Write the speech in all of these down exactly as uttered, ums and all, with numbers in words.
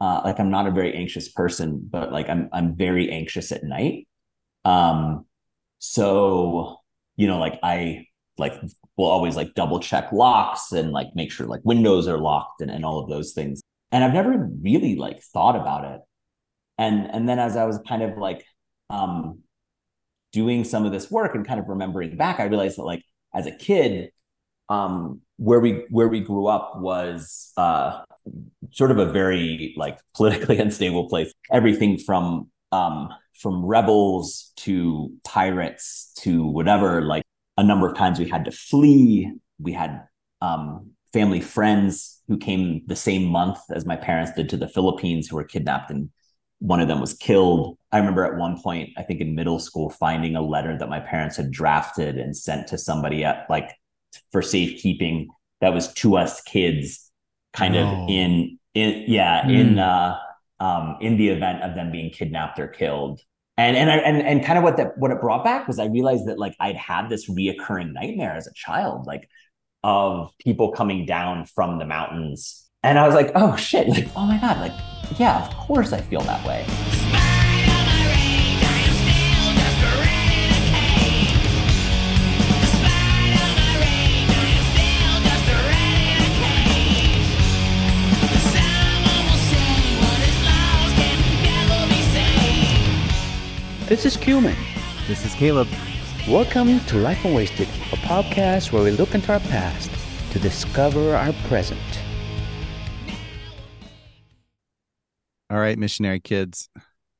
uh, like I'm not a very anxious person, but like I'm I'm very anxious at night. Um, so you know, like I like will always like double check locks and like make sure like windows are locked and, and all of those things. And I've never really like thought about it. And and then as I was kind of like um, doing some of this work and kind of remembering back, I realized that like as a kid, um, where we where we grew up was uh, sort of a very like politically unstable place. Everything from um, from rebels to pirates to whatever. Like a number of times we had to flee. We had um, family friends who came the same month as my parents did to the Philippines who were kidnapped, and one of them was killed. I remember at one point, I think in middle school, finding a letter that my parents had drafted and sent to somebody at like for safekeeping that was to us kids, kind oh. of in in yeah mm. in uh, um, in the event of them being kidnapped or killed. And and I, and and kind of what that what it brought back was I realized that like I'd had this reoccurring nightmare as a child, like of people coming down from the mountains. And I was like, oh shit, like, oh my God, like, yeah, of course I feel that way. This is Cumin. This is Caleb. Welcome to Life Unwasted, a podcast where we look into our past to discover our present. All right, missionary kids,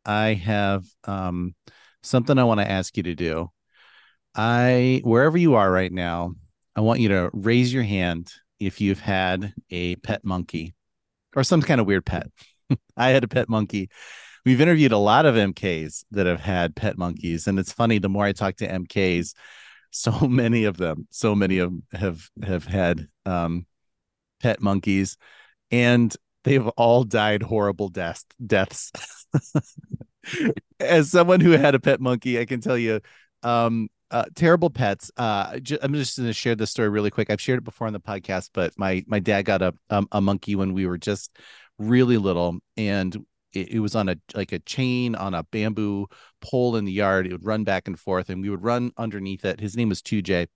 I have um, something I want to ask you to do. I, wherever you are right now, I want you to raise your hand if you've had a pet monkey or some kind of weird pet. I had a pet monkey. We've interviewed a lot of M Ks that have had pet monkeys. And it's funny, the more I talk to M Ks, so many of them, so many of them have, have had um, pet monkeys. And they've all died horrible deaths. Deaths. As someone who had a pet monkey, I can tell you, um, uh, terrible pets. Uh, j- I'm just going to share this story really quick. I've shared it before on the podcast, but my my dad got a um, a monkey when we were just really little, and it, it was on a like a chain on a bamboo pole in the yard. It would run back and forth, and we would run underneath it. His name was two J.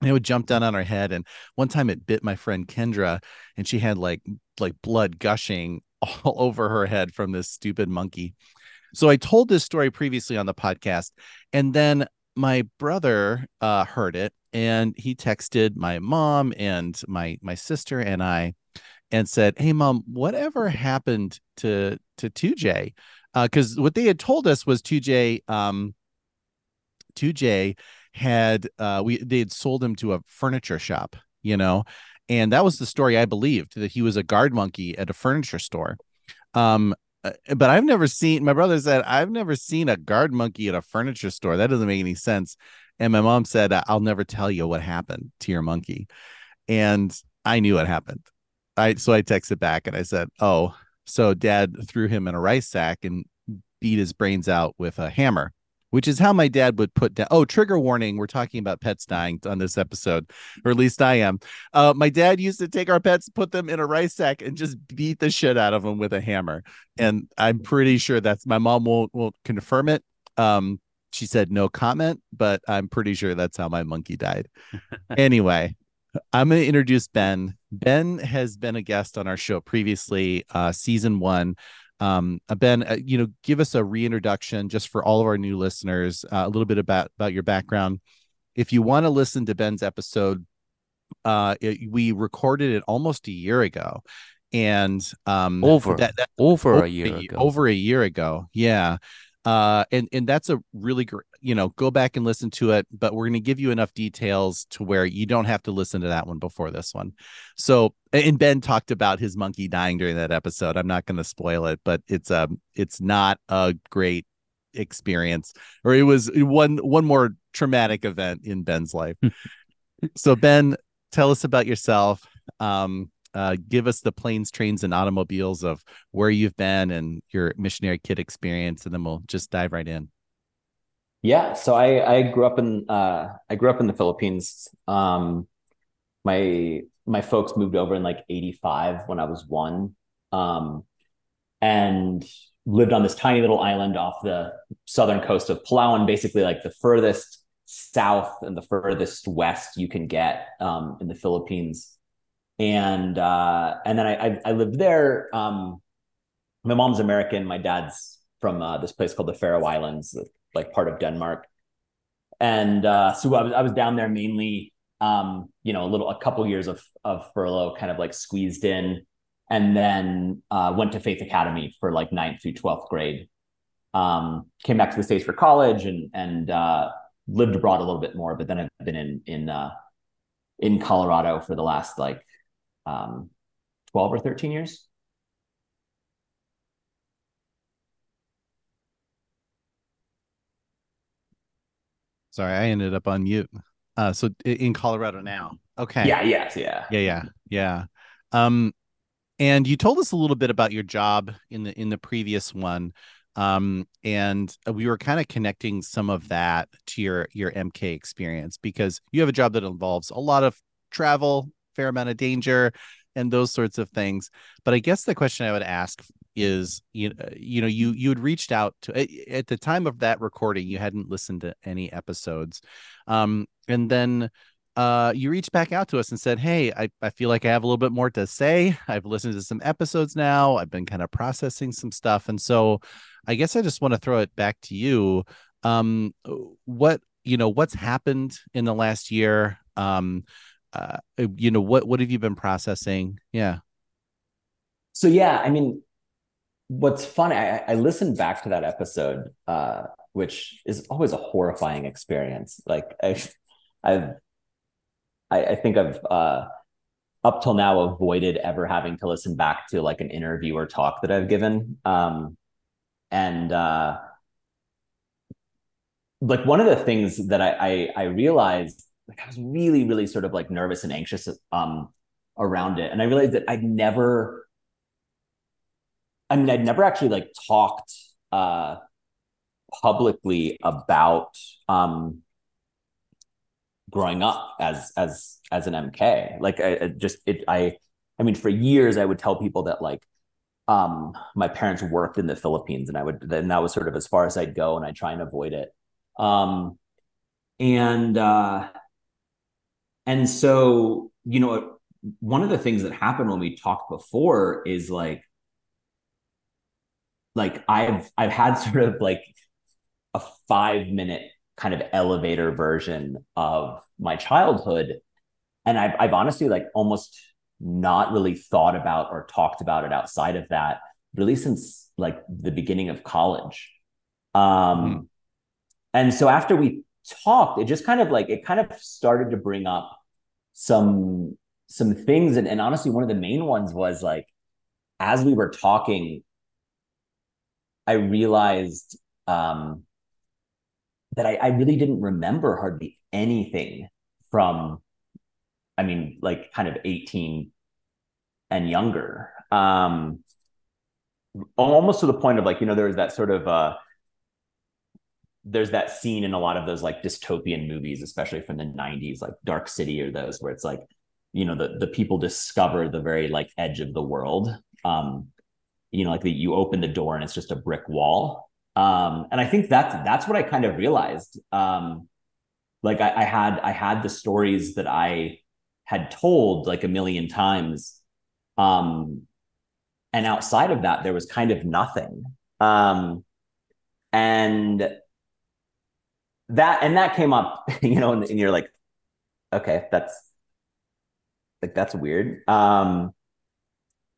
And it would jump down on our head. And one time it bit my friend Kendra, and she had like like blood gushing all over her head from this stupid monkey. So I told this story previously on the podcast, and then my brother uh, heard it, and he texted my mom and my my sister and I and said, hey, Mom, whatever happened to to two J? Because uh, what they had told us was two J um, two J had uh we they had sold him to a furniture shop, you know, and that was the story I believed, that he was a guard monkey at a furniture store. Um but I've never seen, my brother said, I've never seen a guard monkey at a furniture store. That doesn't make any sense. And my mom said, I'll never tell you what happened to your monkey. And I knew what happened. I so I texted back and I said, oh, so Dad threw him in a rice sack and beat his brains out with a hammer. Which is how my dad would put down. Oh, trigger warning. We're talking about pets dying on this episode, or at least I am. Uh, my dad used to take our pets, put them in a rice sack, and just beat the shit out of them with a hammer. And I'm pretty sure that's, my mom won't, won't confirm it. Um, she said no comment, but I'm pretty sure that's how my monkey died. Anyway, I'm going to introduce Ben. Ben has been a guest on our show previously, uh, season one. Um, Ben, uh, you know, give us a reintroduction just for all of our new listeners, uh, a little bit about, about your background. If you want to listen to Ben's episode, uh, it, we recorded it almost a year ago and, um, over, that, that, over, over a year, ago. over a year ago. Yeah. Uh, and, and that's a really great, you know, go back and listen to it, but we're going to give you enough details to where you don't have to listen to that one before this one. So, and Ben talked about his monkey dying during that episode. I'm not going to spoil it, but it's, um, it's not a great experience, or it was one, one more traumatic event in Ben's life. So Ben, tell us about yourself. Um, Uh, give us the planes, trains, and automobiles of where you've been and your missionary kid experience, and then we'll just dive right in. Yeah, so I, I grew up in uh, I grew up in the Philippines. Um, my my folks moved over in like eighty-five when I was one, um, and lived on this tiny little island off the southern coast of Palawan, basically like the furthest south and the furthest west you can get um, in the Philippines. And uh, and then I, I, I lived there. Um, my mom's American. My dad's from uh, this place called the Faroe Islands, like part of Denmark. And uh, so I was, I was down there mainly, um, you know, a little, a couple years of of furlough kind of like squeezed in. And then uh, went to Faith Academy for like ninth through twelfth grade. Um, came back to the States for college and and uh, lived abroad a little bit more. But then I've been in in uh, in Colorado for the last like um, twelve or thirteen years. Sorry, I ended up on mute. Uh, so in Colorado now. Okay. Yeah. Yes. Yeah. Yeah. Yeah. Yeah. Um, And you told us a little bit about your job in the in the previous one, um, and we were kind of connecting some of that to your your M K experience, because you have a job that involves a lot of travel, fair amount of danger, and those sorts of things. But I guess the question I would ask is, you you know, you you had reached out to, at the time of that recording, you hadn't listened to any episodes, um, and then. Uh, you reached back out to us and said, hey, I, I feel like I have a little bit more to say. I've listened to some episodes now. I've been kind of processing some stuff. And so I guess I just want to throw it back to you. Um, what, you know, what's happened in the last year? Um, uh, you know, what, what have you been processing? Yeah. So, yeah, I mean, what's funny, I, I listened back to that episode, uh, which is always a horrifying experience. Like I've, I've, I think I've uh, up till now avoided ever having to listen back to like an interview or talk that I've given. Um, and uh, like one of the things that I, I, I realized, like I was really, really sort of like nervous and anxious um, around it. And I realized that I'd never, I mean, I'd never actually like talked uh, publicly about um growing up as as as an M K. Like I, I just it I I mean for years I would tell people that like um my parents worked in the Philippines, and I would then that was sort of as far as I'd go, and I try and avoid it. Um and uh and so, you know, one of the things that happened when we talked before is like like I've I've had sort of like a five minute kind of elevator version of my childhood. And I've, I've honestly like almost not really thought about or talked about it outside of that, really since like the beginning of college. Um, mm-hmm. And so after we talked, it just kind of like, it kind of started to bring up some, some things. And, and honestly, one of the main ones was like, as we were talking, I realized, um, that I, I really didn't remember hardly anything from, I mean, like kind of eighteen and younger, um, almost to the point of like, you know, there was that sort of, uh, there's that scene in a lot of those like dystopian movies, especially from the nineties, like Dark City or those, where it's like, you know, the, the people discover the very like edge of the world. Um, you know, like the, you open the door and it's just a brick wall. Um, and I think that's, that's what I kind of realized. Um, like I, I had, I had the stories that I had told like a million times. Um, and outside of that, there was kind of nothing. Um, and that, and that came up, you know, and, and you're like, okay, that's like, that's weird. Um,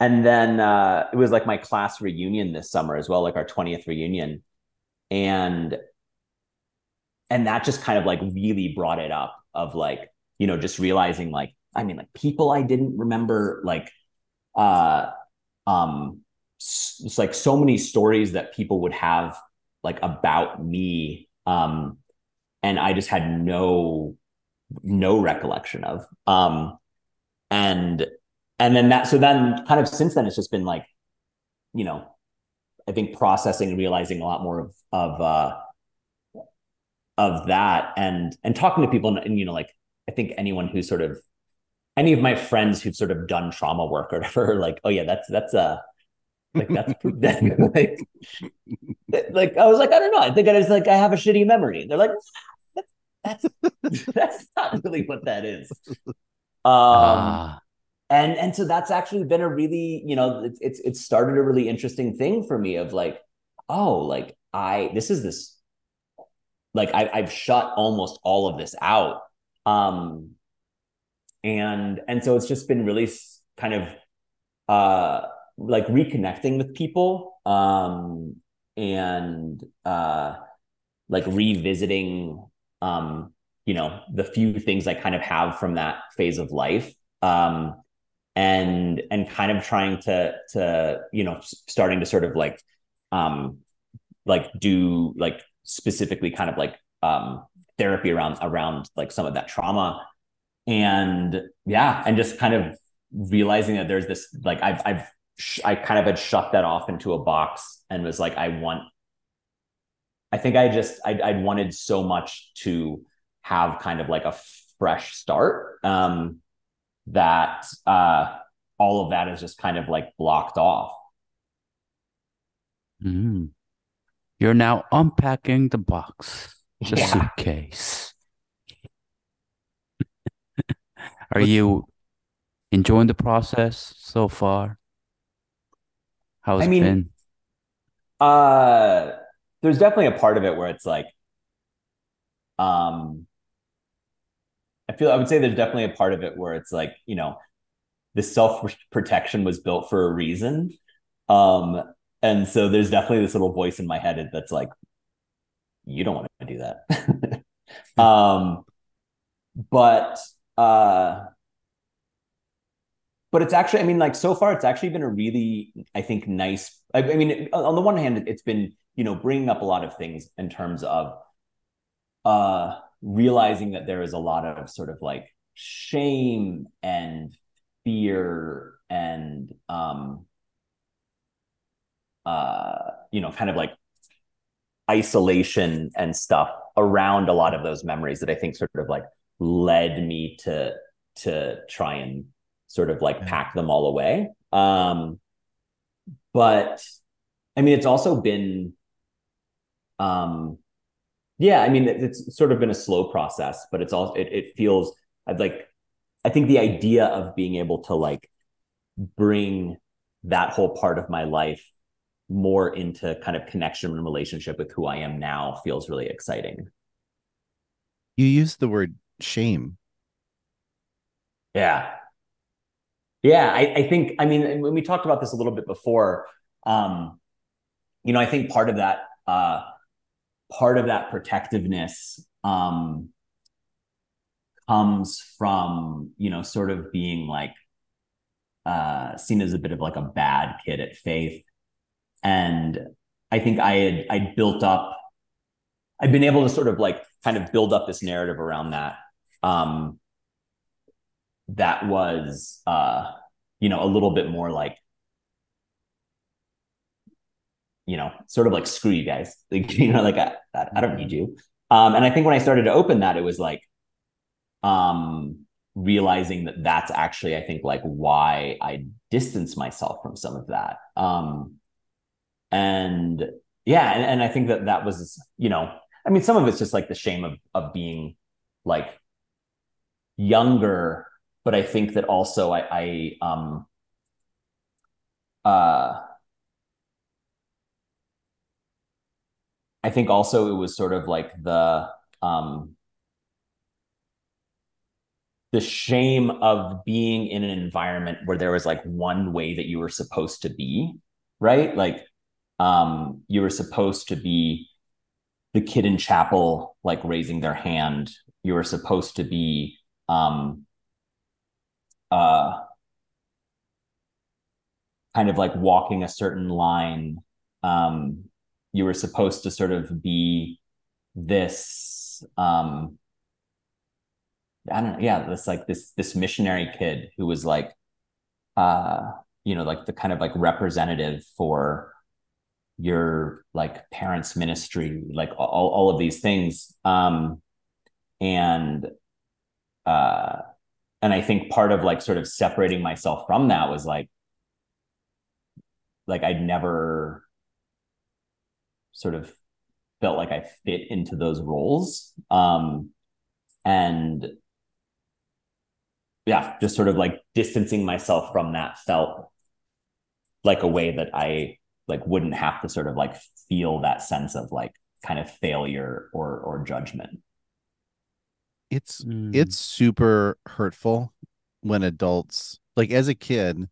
And then uh, it was like my class reunion this summer as well, like our twentieth reunion. And, and that just kind of like really brought it up of like, you know, just realizing like, I mean, like people I didn't remember, like, uh, um, it's like so many stories that people would have like about me. Um, and I just had no, no recollection of, um, and And then that, so then kind of since then, it's just been like, you know, I think processing and realizing a lot more of, of, uh, of that and, and talking to people and, and, you know, like, I think anyone who sort of, any of my friends who've sort of done trauma work or whatever, like, oh yeah, that's, that's a, Like that's that, like, that, like I was like, I don't know. I think I just like I have a shitty memory. They're like, that's that's, that's not really what that is. Um, ah. and and so that's actually been a really, you know, it's it's it started a really interesting thing for me of like, oh, like I this is this, like I I've shut almost all of this out. Um, and and so it's just been really kind of uh. like reconnecting with people, um, and, uh, like revisiting, um, you know, the few things I kind of have from that phase of life. Um, and, and kind of trying to, to, you know, starting to sort of like, um, like do like specifically kind of like, um, therapy around, around like some of that trauma. And yeah. And just kind of realizing that there's this, like, I've, I've, I kind of had shoved that off into a box and was like, I want, I think I just, I, I wanted so much to have kind of like a fresh start, um, that, uh, all of that is just kind of like blocked off. Mm. You're now unpacking the box, the yeah. suitcase. Are you enjoying the process so far? How's I mean, it been? Uh, there's definitely a part of it where it's like, um, I feel, I would say there's definitely a part of it where it's like, you know, the self-protection was built for a reason. Um, and so there's definitely this little voice in my head that's like, you don't want to do that. um, but, uh, But it's actually, I mean, like so far, it's actually been a really, I think, nice. I, I mean, on the one hand, it's been, you know, bringing up a lot of things in terms of uh, realizing that there is a lot of sort of like shame and fear and, um, uh, you know, kind of like isolation and stuff around a lot of those memories that I think sort of like led me to to try and sort of like pack them all away. Um, but I mean, it's also been, um, yeah, I mean, it's sort of been a slow process, but it's also, it, it feels I'd like, I think the idea of being able to like bring that whole part of my life more into kind of connection and relationship with who I am now feels really exciting. You use the word shame. Yeah. Yeah, I, I think, I mean, when we talked about this a little bit before, um, you know, I think part of that, uh, part of that protectiveness um, comes from, you know, sort of being like uh, seen as a bit of like a bad kid at Faith. And I think I had, I'd built up, I'd been able to sort of like kind of build up this narrative around that. Um, that was, uh, you know, a little bit more like, you know, sort of like, screw you guys. Like, you know, like, I, I don't need you. Um, and I think when I started to open that, it was like, um, realizing that that's actually, I think, like why I distance myself from some of that. Um, and yeah. And, and I think that that was, you know, I mean, some of it's just like the shame of, of being like younger. But I think that also I, I um, uh, I think also it was sort of like the, um, the shame of being in an environment where there was like one way that you were supposed to be, right? Like, um, you were supposed to be the kid in chapel, like raising their hand. You were supposed to be, um, Uh, kind of like walking a certain line. Um, you were supposed to sort of be this, um, I don't know, yeah, this like this this missionary kid who was like, uh, you know, like the kind of like representative for your like parents' ministry, like all, all of these things. Um, and uh And I think part of like sort of separating myself from that was like, like I'd never sort of felt like I fit into those roles. Um, and yeah, just sort of like distancing myself from that felt like a way that I like wouldn't have to sort of like feel that sense of like kind of failure or or judgment. It's mm. it's super hurtful when adults, like as a kid,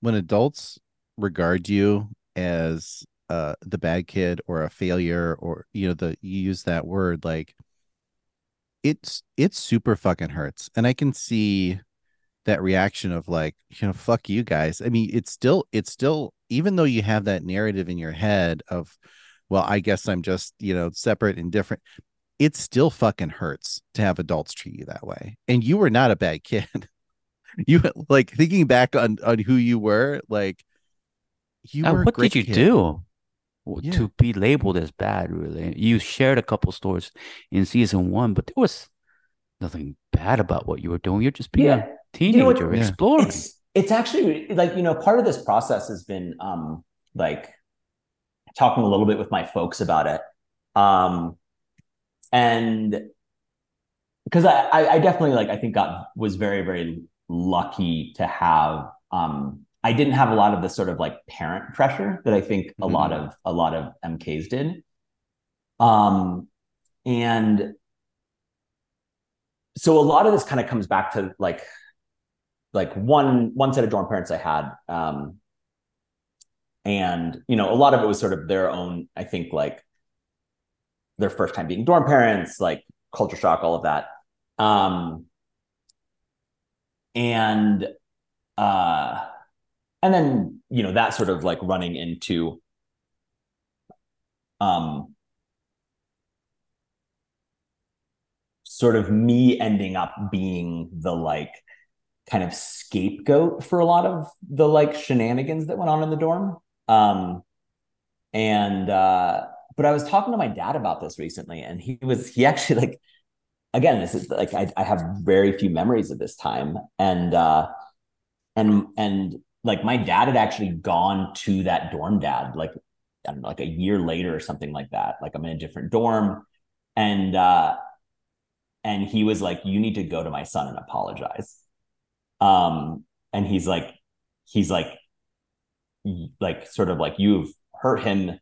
when adults regard you as uh the bad kid or a failure, or you know, the you use that word, like it's it's super fucking hurts. And I can see that reaction of like, you know, fuck you guys. I mean, it's still it's still even though you have that narrative in your head of, well, I guess I'm just, you know, separate and different, it still fucking hurts to have adults treat you that way. And you were not a bad kid. You like thinking back on, on who you were, like you and were. What a great did you kid. do yeah. to be labeled as bad? Really, you shared a couple stories in season one, but there was nothing bad about what you were doing. You're just being yeah. a teenager, you know what, exploring. It's, it's actually like, you know, part of this process has been um like talking a little bit with my folks about it, um, and because I, I definitely like I think got was very very. lucky to have um I didn't have a lot of the sort of like parent pressure that I think mm-hmm. a lot of a lot of M Ks did, um and so a lot of this kind of comes back to like like one one set of dorm parents I had, um and you know a lot of it was sort of their own, I think, like their first time being dorm parents, like culture shock, all of that. um And, uh, and then, you know, that sort of like running into, um, sort of me ending up being the like kind of scapegoat for a lot of the like shenanigans that went on in the dorm. Um, and, uh, but I was talking to my dad about this recently, and he was, he actually like, again, this is like I, I have very few memories of this time, and uh, and and like my dad had actually gone to that dorm dad like I don't know, like a year later or something like that. Like I'm in a different dorm, and uh, and he was like, "You need to go to my son and apologize." Um, and he's like, he's like, like sort of like you've hurt him,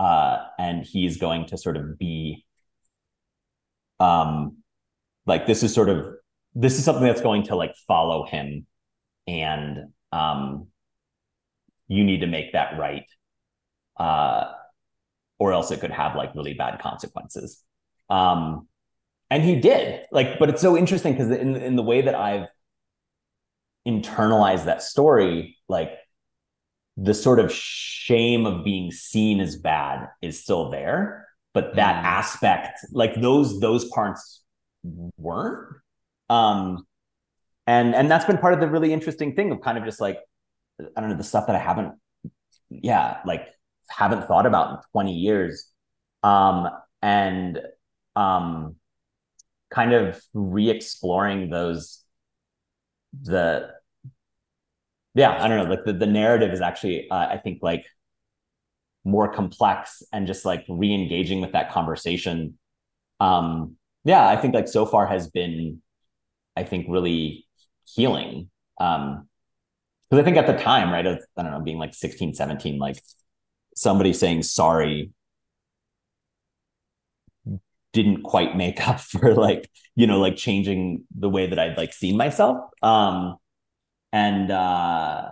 uh, and he's going to sort of be. Um, like this is sort of, this is something that's going to like follow him, and, um, you need to make that right. Uh, or else it could have like really bad consequences. Um, and he did, like, but it's so interesting because in, in the way that I've internalized that story, like the sort of shame of being seen as bad is still there. But that aspect, like those those parts weren't. Um, and and that's been part of the really interesting thing of kind of just like, I don't know, the stuff that I haven't, yeah, like haven't thought about in twenty years. Um, and um, kind of re-exploring those, the, yeah, I don't know, like the, the narrative is actually, uh, I think like, more complex, and just like re-engaging with that conversation. Um, yeah, I think like so far has been, I think really healing. Um, cause I think at the time, right. Of, I don't know, being like sixteen, seventeen, like somebody saying sorry didn't quite make up for like, you know, like changing the way that I'd like seen myself. Um, and, uh,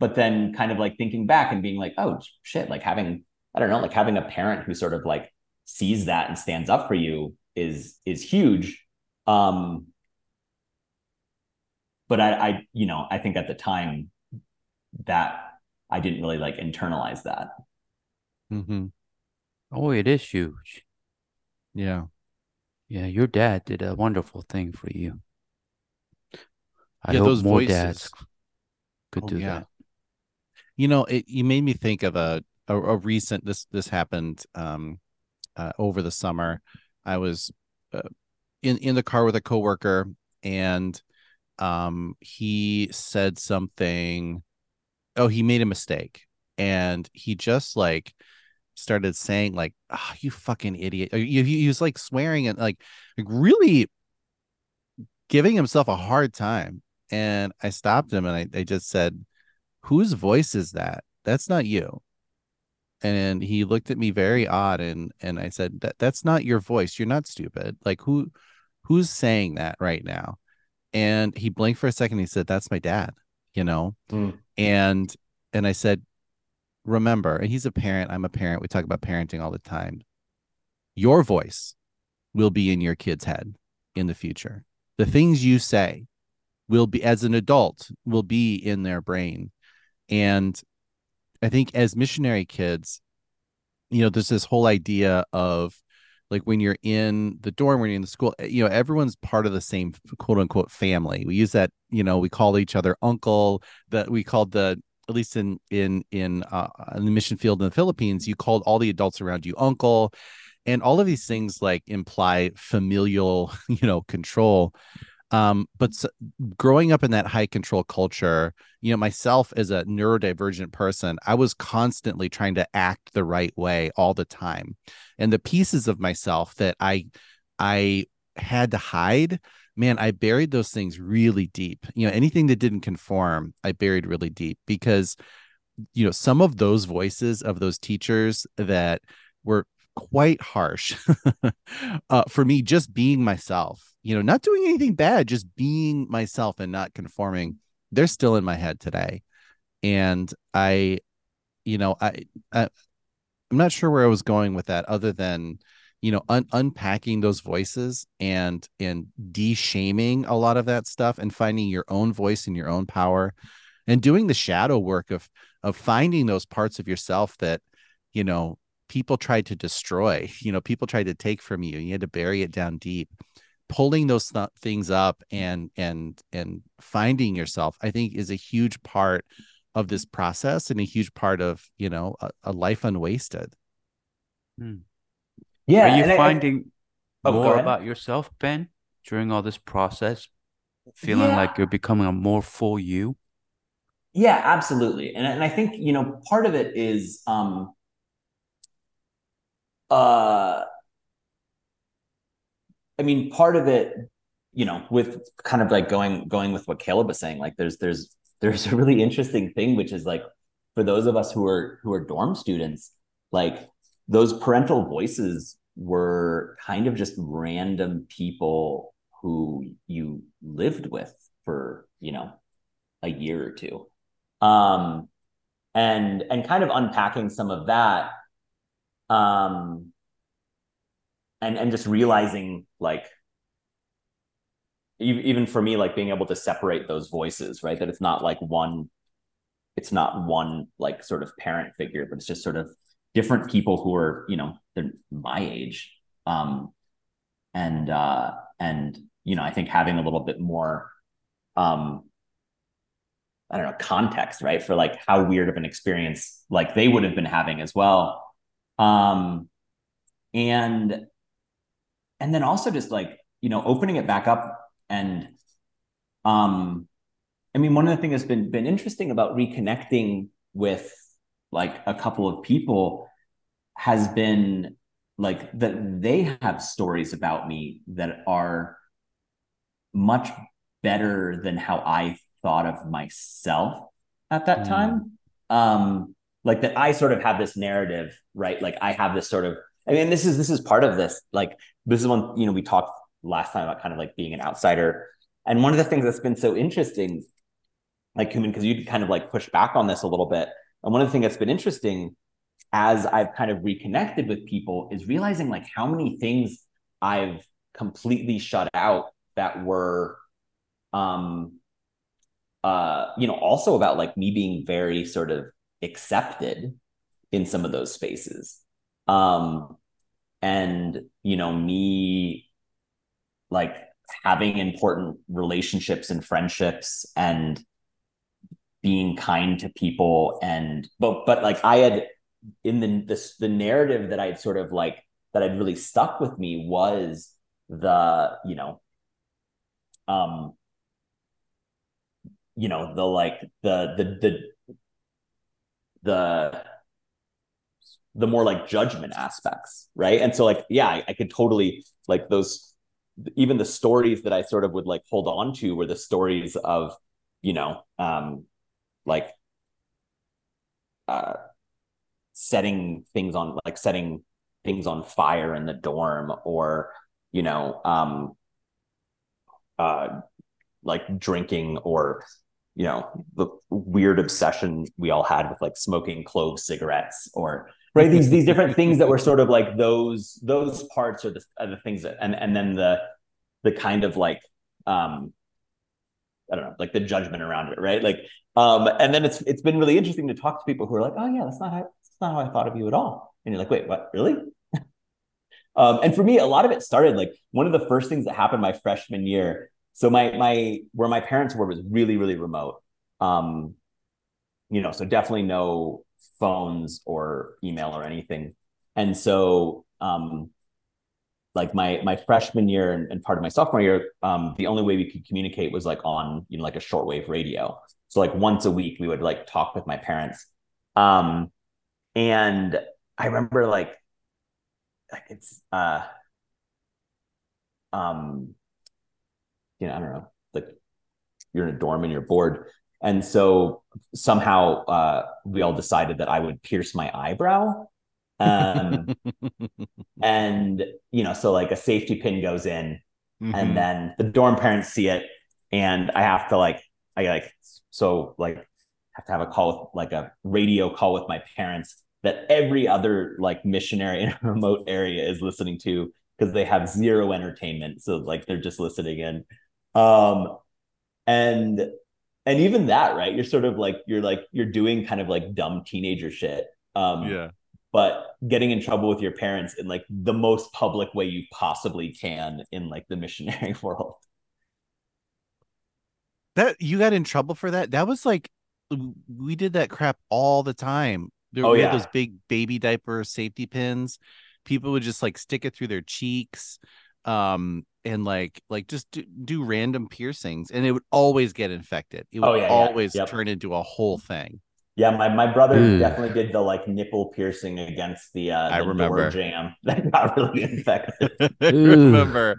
But then kind of like thinking back and being like, oh shit, like having, I don't know, like having a parent who sort of like sees that and stands up for you is, is huge. Um, but I, I, you know, I think at the time that I didn't really like internalize that. Mm-hmm. Oh, it is huge. Yeah. Yeah. Your dad did a wonderful thing for you. I yeah, hope those more voices. dads could oh, do yeah. that. You know, it you made me think of a, a, a recent, this this happened um, uh, over the summer. I was uh, in, in the car with a coworker, and um, he said something oh, he made a mistake. And he just like started saying like, oh, you fucking idiot. He, he was like swearing and like, like really giving himself a hard time. And I stopped him and I, I just said, whose voice is that? That's not you. And he looked at me very odd. And, and I said, that that's not your voice. You're not stupid. Like who, who's saying that right now? And he blinked for a second. He said, that's my dad, you know? Mm. And, and I said, remember, and he's a parent, I'm a parent. We talk about parenting all the time. Your voice will be in your kid's head in the future. The things you say will be, as an adult, will be in their brain. And I think as missionary kids, you know, there's this whole idea of like when you're in the dorm, when you're in the school, you know, everyone's part of the same quote unquote family. We use that, you know, we call each other uncle, that we called the, at least in, in, in, uh, in the mission field in the Philippines, you called all the adults around you uncle, and all of these things like imply familial, you know, control. Um, but so, growing up in that high control culture, you know, myself as a neurodivergent person, I was constantly trying to act the right way all the time. And the pieces of myself that I, I had to hide, man, I buried those things really deep. You know, anything that didn't conform, I buried really deep because, you know, some of those voices of those teachers that were quite harsh uh, for me, just being myself, you know, not doing anything bad, just being myself and not conforming, they're still in my head today. And I, you know, I, I I'm not sure where I was going with that other than, you know, un- unpacking those voices and, and de-shaming a lot of that stuff and finding your own voice and your own power and doing the shadow work of, of finding those parts of yourself that, you know, people tried to destroy, you know, people tried to take from you and you had to bury it down deep, pulling those th- things up and, and, and finding yourself, I think is a huge part of this process and a huge part of, you know, a, a life unwasted. Hmm. Yeah, are you finding I, I, oh, more about yourself, Ben, during all this process, feeling yeah. like you're becoming a more full you? Yeah, absolutely. And, and I think, you know, part of it is um, uh, I mean, part of it, you know, with kind of like going going with what Caleb was saying, like there's there's there's a really interesting thing, which is like for those of us who are who are dorm students, like those parental voices were kind of just random people who you lived with for, you know, a year or two. Um, and, and kind of unpacking some of that, um, and, and just realizing like, even for me, like being able to separate those voices, right. That it's not like one, it's not one like sort of parent figure, but it's just sort of different people who are, you know, they're my age. Um, and, uh, and, you know, I think having a little bit more, um, I don't know, context, right. For like how weird of an experience, like they would have been having as well. Um, and, and then also just like, you know, opening it back up and, um, I mean, one of the things that's been, been interesting about reconnecting with like a couple of people has been like that they have stories about me that are much better than how I thought of myself at that mm. time. Um, like that I sort of have this narrative, right? Like I have this sort of, I mean, this is, this is part of this, like, this is one, you know, we talked last time about kind of like being an outsider. And one of the things that's been so interesting, like, Kumin, because you kind of like push back on this a little bit. And one of the things that's been interesting as I've kind of reconnected with people is realizing like how many things I've completely shut out that were, um, uh, you know, also about like me being very sort of accepted in some of those spaces. Um, and, you know, me like having important relationships and friendships and being kind to people and but but like I had in the this the narrative that I'd sort of like that I'd really stuck with me was the you know um you know the like the the the the the more like judgment aspects, right? And so like, yeah, I, I could totally like those, even the stories that I sort of would like hold on to were the stories of, you know, um, like uh, setting things on, like setting things on fire in the dorm, or, you know, um, uh, like drinking, or, you know, the weird obsession we all had with like smoking clove cigarettes, or right, these these different things that were sort of like those those parts are the are the things that, and and then the the kind of like um I don't know, like the judgment around it, right? Like um and then it's it's been really interesting to talk to people who are like, oh yeah, that's not how that's not how I thought of you at all. And you're like, wait, what, really? um and for me, a lot of it started like one of the first things that happened my freshman year. So my my where my parents were was really, really remote. Um, you know, so definitely no phones or email or anything. And so um, like my my freshman year and, and part of my sophomore year, um, the only way we could communicate was like on, you know, like a shortwave radio. So like once a week we would like talk with my parents. Um, and I remember like like it's uh um you know, I don't know, like you're in a dorm and you're bored. And so somehow uh, we all decided that I would pierce my eyebrow. Um, and, you know, so like a safety pin goes in, mm-hmm. and then the dorm parents see it. And I have to like, I like, so like have to have a call, with, like a radio call with my parents that every other like missionary in a remote area is listening to, because they have zero entertainment. So like, they're just listening in. Um, and, and even that, right. You're sort of like, you're like, you're doing kind of like dumb teenager shit. Um, yeah. But getting in trouble with your parents in like the most public way you possibly can in like the missionary world. That you got in trouble for that. That was like, we did that crap all the time. There oh, were yeah. those big baby diaper safety pins. People would just like stick it through their cheeks, um, and like like just do, do random piercings, and it would always get infected. It would oh, yeah, always yeah. Yep. turn into a whole thing. Yeah, my my brother Ooh. definitely did the like nipple piercing against the uh the I remember door jam that got really infected. I remember,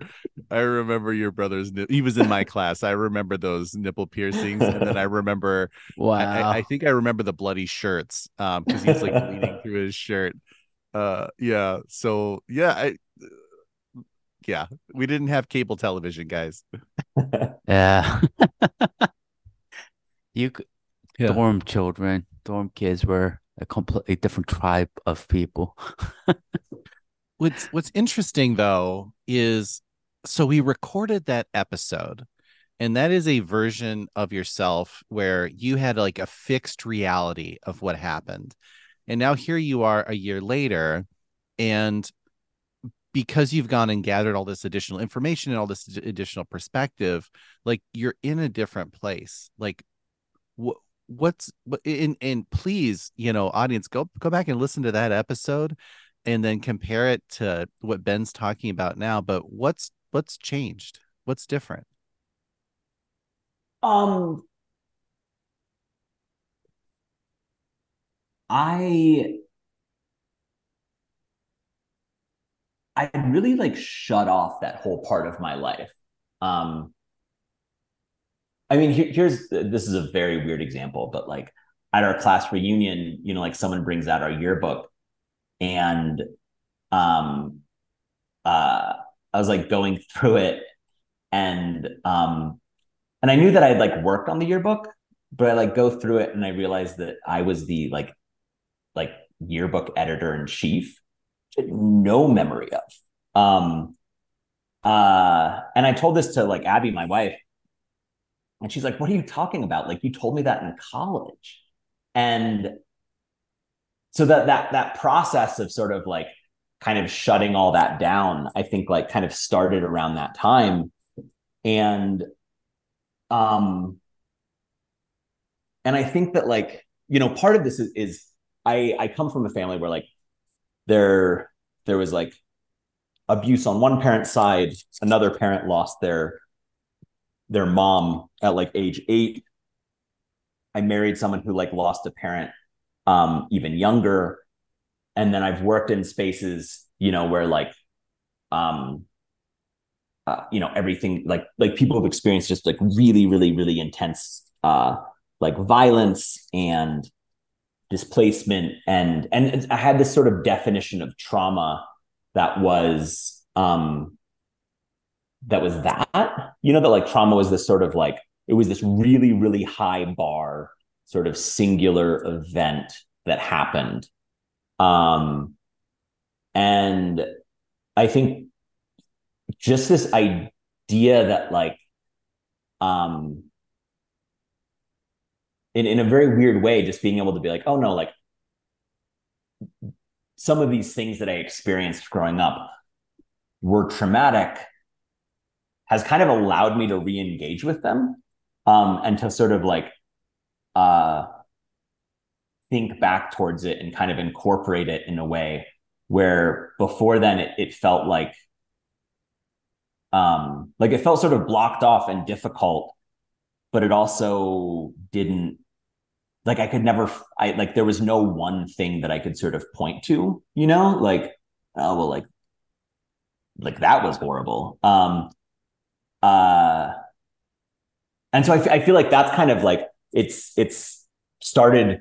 I remember your brother's. He was in my class. I remember those nipple piercings, and then I remember. Wow. I, I think I remember the bloody shirts, um, because he's like bleeding through his shirt. Uh, yeah. So yeah, I, uh, yeah, we didn't have cable television, guys. Yeah. you yeah. Dorm children, dorm kids were a completely different tribe of people. What's, what's interesting though, is so we recorded that episode, and that is a version of yourself where you had like a fixed reality of what happened. And now here you are a year later, and because you've gone and gathered all this additional information and all this additional perspective, like you're in a different place. Like wh- what's what in, and please, you know, audience, go, go back and listen to that episode and then compare it to what Ben's talking about now. But what's, what's changed? What's different? Um, I I really like shut off that whole part of my life. Um, I mean, here, here's this is a very weird example, but like at our class reunion, you know, like someone brings out our yearbook, and um, uh, I was like going through it, and um, and I knew that I had like worked on the yearbook, but I like go through it and I realized that I was the like. like yearbook editor in chief, no memory of. Um, uh, and I told this to like Abby, my wife, and she's like, what are you talking about? Like, you told me that in college. And so that, that, that process of sort of like kind of shutting all that down, I think like kind of started around that time. And, um, and I think that like, you know, part of this is, is, I, I come from a family where like there, there was like abuse on one parent's side. Another parent lost their, their mom at like age eight. I married someone who like lost a parent um, even younger. And then I've worked in spaces, you know, where like, um, uh, you know, everything like, like people have experienced just like really, really, really intense, uh, like violence and displacement. And, and I had this sort of definition of trauma that was, um, that was that, you know, that like trauma was this sort of like, it was this really, really high bar sort of singular event that happened. Um, and I think just this idea that like, um, in, in a very weird way, just being able to be like, oh no, like some of these things that I experienced growing up were traumatic, has kind of allowed me to re-engage with them. Um, and to sort of like, uh, think back towards it and kind of incorporate it in a way where before then it, it felt like, um, like it felt sort of blocked off and difficult, but it also didn't like, I could never, I like, there was no one thing that I could sort of point to, you know, like, oh, well, like, like that was horrible. Um, uh, And so I, f- I feel like that's kind of like, it's, it's started,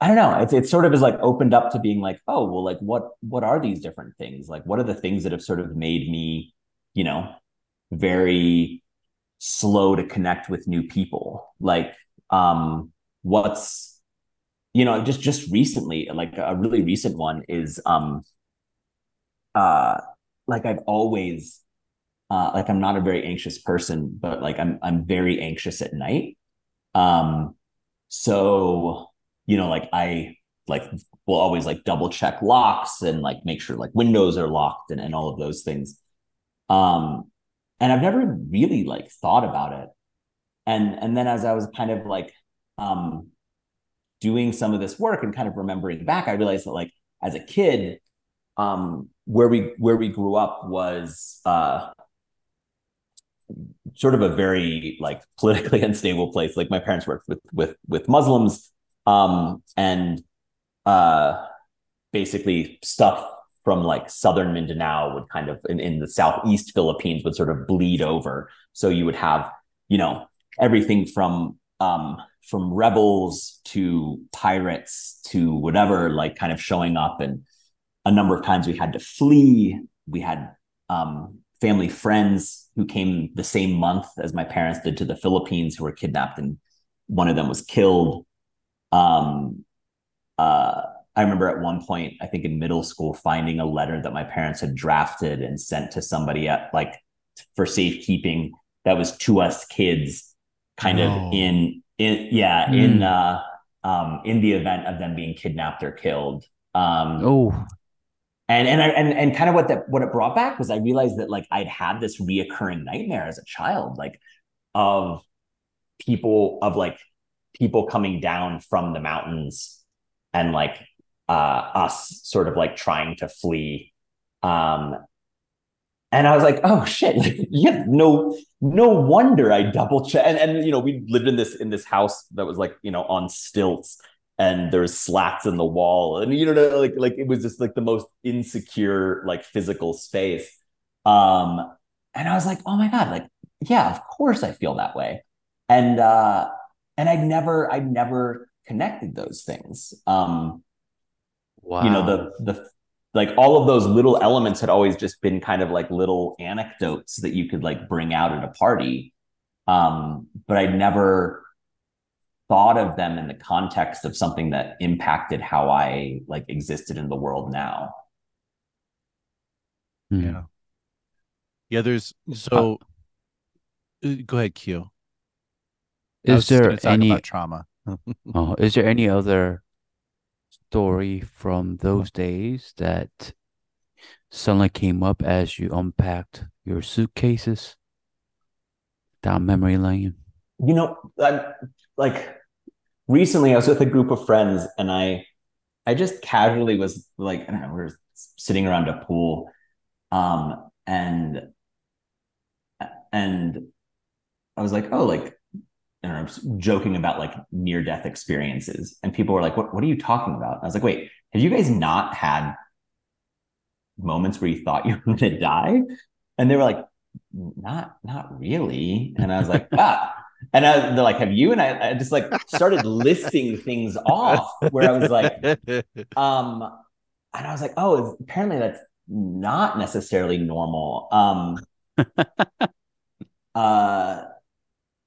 I don't know, it's, it's sort of is like opened up to being like, oh, well, like, what, what are these different things? Like, what are the things that have sort of made me, you know, very slow to connect with new people? Like, um, what's, you know, just, just recently, like a really recent one is, um, uh, like I've always, Uh, like I'm not a very anxious person, but like I'm I'm very anxious at night. Um, so you know, like I like will always like double check locks and like make sure like windows are locked and, and all of those things. Um, and I've never really like thought about it. And and then as I was kind of like um, doing some of this work and kind of remembering back, I realized that like as a kid, um, where we where we grew up was uh, sort of a very like politically unstable place. Like my parents worked with, with, with Muslims. Um, and, uh, basically stuff from like Southern Mindanao would kind of in, in the Southeast Philippines would sort of bleed over. So you would have, you know, everything from, um, from rebels to pirates to whatever, like kind of showing up. And a number of times we had to flee. We had, um, family friends who came the same month as my parents did to the Philippines who were kidnapped, and one of them was killed. Um, uh, I remember at one point, I think in middle school, finding a letter that my parents had drafted and sent to somebody at like for safekeeping that was to us kids kind oh. of in, in yeah, mm. in, uh, um, in the event of them being kidnapped or killed. Um, oh, And and I, and and kind of what that what it brought back was I realized that like I'd had this reoccurring nightmare as a child, like of people of like people coming down from the mountains and like uh, us sort of like trying to flee. Um, and I was like, oh shit, like, yeah, no no wonder I double check. And and you know we lived in this in this house that was like you know on stilts. And there's slats in the wall, and you know, like like it was just like the most insecure, like physical space. Um, and I was like, oh my god, like yeah, of course I feel that way. And uh, and I'd never, I'd never connected those things. Um, wow. You know, the the like all of those little elements had always just been kind of like little anecdotes that you could like bring out at a party, um, but I'd never thought of them in the context of something that impacted how I like existed in the world now. Yeah. Yeah. There's so uh, go ahead, Q. Is there any trauma? oh, is there any other story from those days that suddenly came up as you unpacked your suitcases down memory lane? You know, I'm, like, recently I was with a group of friends and I I just casually was like, I don't know, we were sitting around a pool um, and and I was like, oh, like, and I'm joking about like near death experiences, and people were like, what, what are you talking about? And I was like, wait, have you guys not had moments where you thought you were going to die? And they were like, not, not really. And I was like, ah, and I, they're like, have you? And I, I just like started listing things off where I was like, um, and I was like, oh, it's, apparently that's not necessarily normal. Um, uh,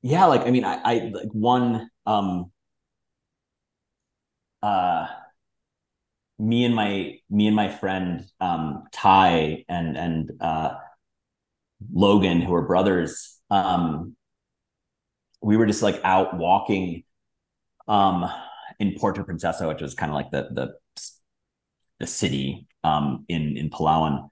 yeah. Like, I mean, I, I like one, um, uh, me and my, me and my friend, um, Ty and, and, uh, Logan, who are brothers, um, we were just like out walking, um, in Puerto Princesa, which was kind of like the, the, the city, um, in, in Palawan.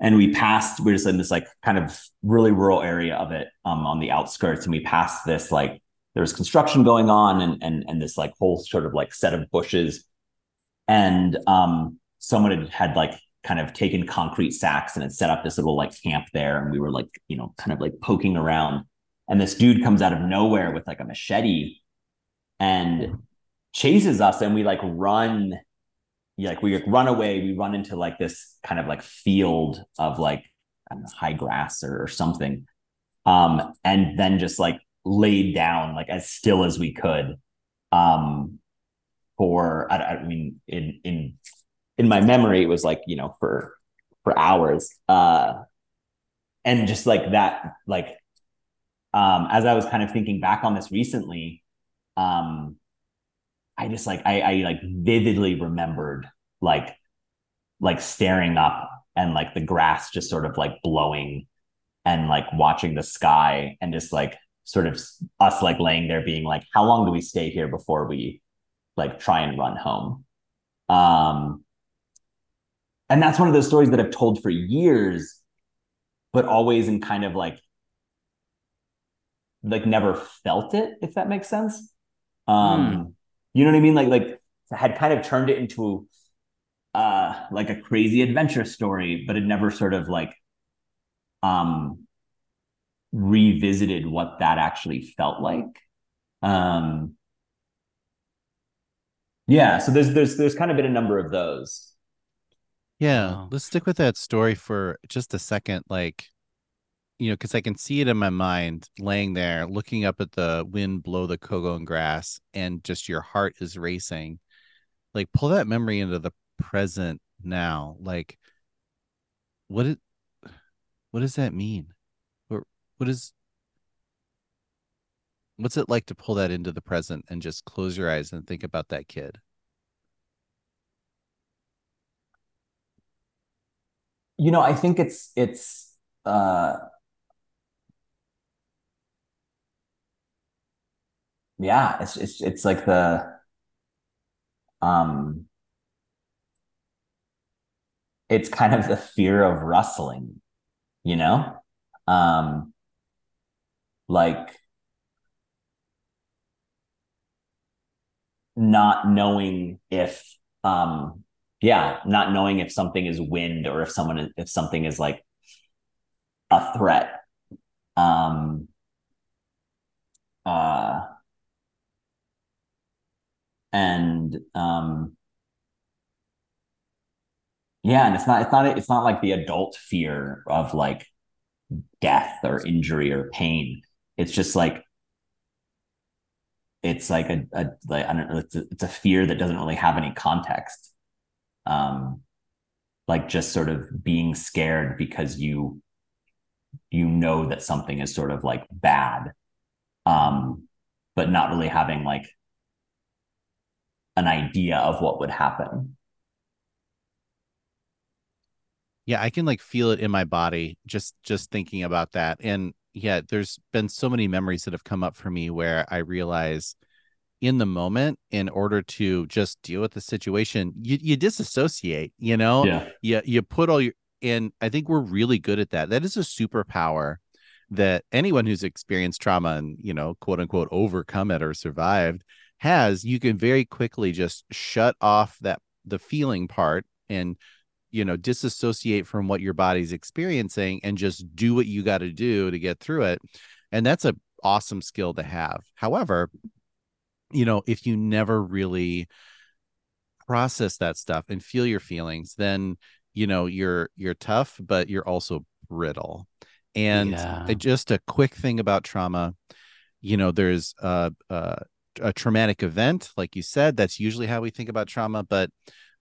And we passed, we were just in this like kind of really rural area of it, um, on the outskirts. And we passed this, like, there was construction going on and, and, and this like whole sort of like set of bushes. And um, someone had, had like kind of taken concrete sacks and had set up this little like camp there. And we were like, you know, kind of like poking around. And this dude comes out of nowhere with like a machete and chases us. And we like run, like we like run away. We run into like this kind of like field of like, I don't know, high grass or, or something. Um, and then just like laid down like as still as we could. Um, for I, I mean in in in my memory it was like, you know, for for hours, uh and just like that, like um as I was kind of thinking back on this recently, um I just like I I like vividly remembered like like staring up and like the grass just sort of like blowing and like watching the sky and just like sort of us like laying there being like, how long do we stay here before we like try and run home? Um, and that's one of those stories that I've told for years, but always in kind of like, like never felt it, if that makes sense. Um, hmm. You know what I mean? Like, like I had kind of turned it into uh, like a crazy adventure story, but it never sort of like um, revisited what that actually felt like. Um, Yeah, so there's there's there's kind of been a number of those. Yeah, let's stick with that story for just a second, like, you know, because I can see it in my mind, laying there, looking up at the wind blow the kogo and grass, and just your heart is racing. Like, pull that memory into the present now. Like, what it, what does that mean? What what is What's it like to pull that into the present and just close your eyes and think about that kid? You know, I think it's, it's, uh, yeah, it's, it's, it's like the, um, it's kind of the fear of rustling, you know, um, like, not knowing if, um, yeah, not knowing if something is wind or if someone, is, if something is like a threat. Um, uh, and, um, yeah, and it's not, it's not, it's not like the adult fear of like death or injury or pain. It's just like, it's like a, a like, I don't know, it's a, it's a fear that doesn't really have any context. Um, like just sort of being scared because you, you know that something is sort of like bad, um, but not really having like an idea of what would happen. Yeah. I can like feel it in my body, just, just thinking about that. And yeah, there's been so many memories that have come up for me where I realize in the moment, in order to just deal with the situation, you you disassociate, you know, yeah, you, you put all your, and I think we're really good at that. That is a superpower that anyone who's experienced trauma and, you know, quote unquote, overcome it or survived has. You can very quickly just shut off that, the feeling part, and, you know, disassociate from what your body's experiencing and just do what you got to do to get through it. And that's a, awesome skill to have. However, you know, if you never really process that stuff and feel your feelings, then, you know, you're, you're tough, but you're also brittle. And yeah. just a quick thing about trauma, you know, there's a, a, a traumatic event, like you said, that's usually how we think about trauma, but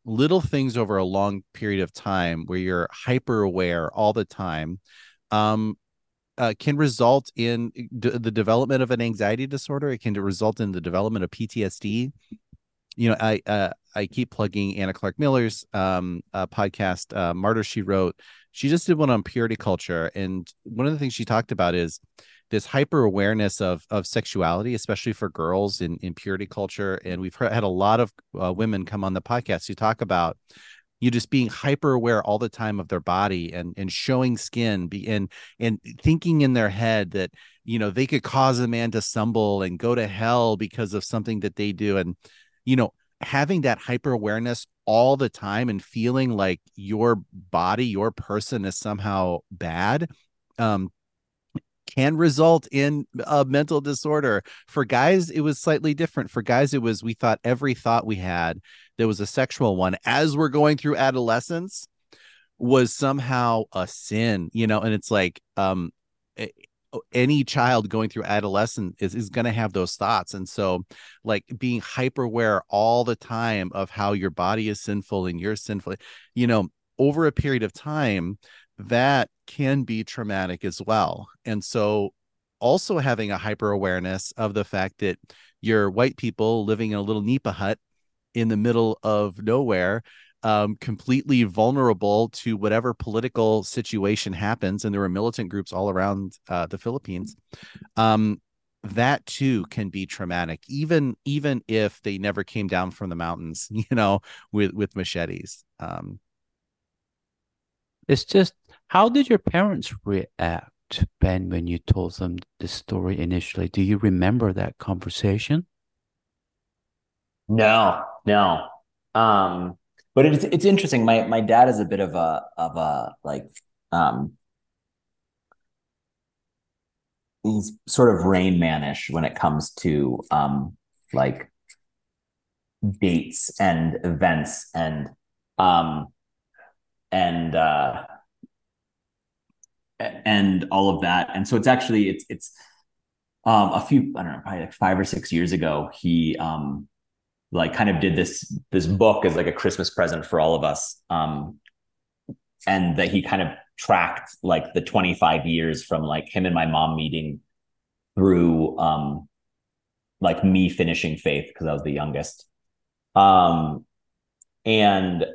little things over a long period of time where you're hyper aware all the time, um, Uh, can result in d- the development of an anxiety disorder. It can result in the development of P T S D. You know, I uh, I keep plugging Anna Clark Miller's um, uh, podcast, uh, Martyr, She Wrote. She just did one on purity culture. And one of the things she talked about is this hyper awareness of of sexuality, especially for girls in, in purity culture. And we've heard, had a lot of uh, women come on the podcast who talk about you just being hyper aware all the time of their body and and showing skin be and and thinking in their head that, you know, they could cause a man to stumble and go to hell because of something that they do. And, you know, having that hyper awareness all the time and feeling like your body, your person is somehow bad, um, can result in a mental disorder. For guys, it was slightly different. For guys, it was, we thought every thought we had that was a sexual one as we're going through adolescence was somehow a sin, you know. And it's like, um, any child going through adolescence is, is going to have those thoughts. And so, like, being hyper aware all the time of how your body is sinful and you're sinful, you know, over a period of time, that can be traumatic as well. And so also having a hyper awareness of the fact that you're white people living in a little N E P A hut in the middle of nowhere, um, completely vulnerable to whatever political situation happens. And there were militant groups all around uh, the Philippines. Um, that too can be traumatic, even, even if they never came down from the mountains, you know, with, with machetes. Um, It's just, how did your parents react, Ben, when you told them this story initially? Do you remember that conversation? No, no. Um, but it's it's interesting. My my dad is a bit of a of a like um, he's sort of Rain Man-ish when it comes to um, like dates and events and um. and, uh, and all of that. And so it's actually, it's, it's, um, a few, I don't know, probably like five or six years ago, he, um, like kind of did this, this book as like a Christmas present for all of us. Um, and that he kind of tracked like the twenty-five years from like him and my mom meeting through, um, like me finishing Faith, 'cause I was the youngest. Um, and,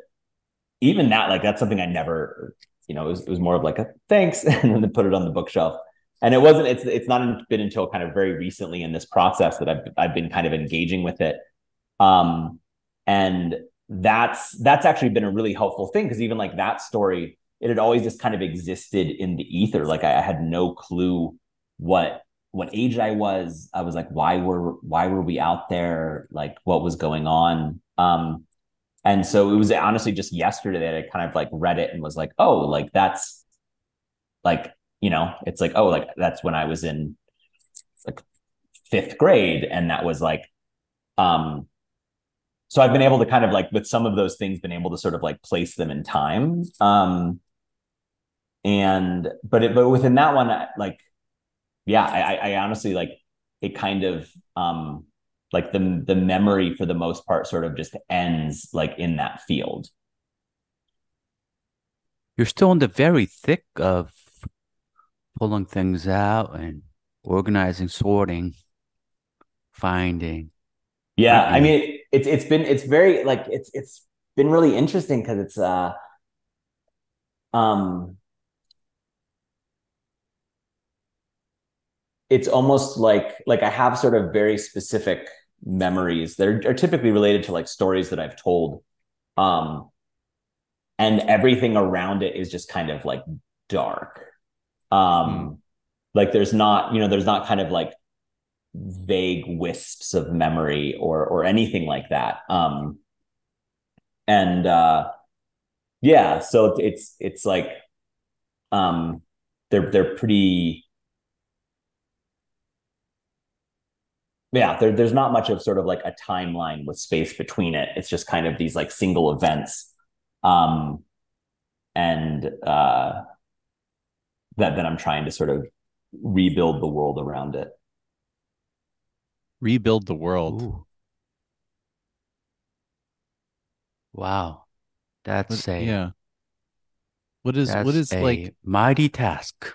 even that, like, that's something I never, you know, it was, it was more of like a thanks and then put it on the bookshelf. And it wasn't, it's, it's not been until kind of very recently in this process that I've, I've been kind of engaging with it. Um, and that's, that's actually been a really helpful thing. 'Cause even like that story, it had always just kind of existed in the ether. Like I, I had no clue what, what age I was. I was like, why were, why were we out there? Like what was going on? Um, And so it was honestly just yesterday that I kind of like read it and was like, oh, like that's like, you know, it's like, oh, like that's when I was in like fifth grade. And that was like, um, so I've been able to kind of like, with some of those things, been able to sort of like place them in time. Um, and, but it, but within that one, I, like, yeah, I, I honestly like it kind of, um, like the, the memory for the most part sort of just ends like in that field. You're still in the very thick of pulling things out and organizing, sorting, finding. Yeah. Writing. I mean, it's, it's been, it's very like, it's, it's been really interesting 'cause it's, uh, um, it's almost like, like I have sort of very specific memories that are, are typically related to like stories that I've told. Um, and everything around it is just kind of like dark. Um, mm. Like there's not, you know, there's not kind of like vague wisps of memory or, or anything like that. Um, and, uh, yeah, so it's, it's like, um, they're, they're pretty, yeah, there, there's not much of sort of like a timeline with space between it. It's just kind of these like single events. Um, and uh, that then I'm trying to sort of rebuild the world around it. Rebuild the world. Ooh. Wow. That's what, a yeah. What is what is like mighty task?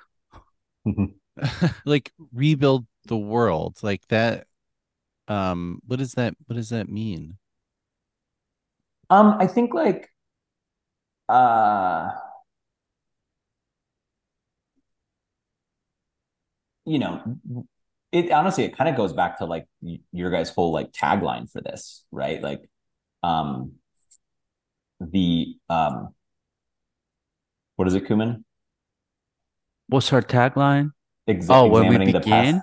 Like rebuild the world like that. Um, what does that what does that mean? Um, I think like uh you know, it honestly it kind of goes back to like your guys' whole like tagline for this, right? Like um the um what is it, Kuman? What's her tagline? Exa- oh, when we begin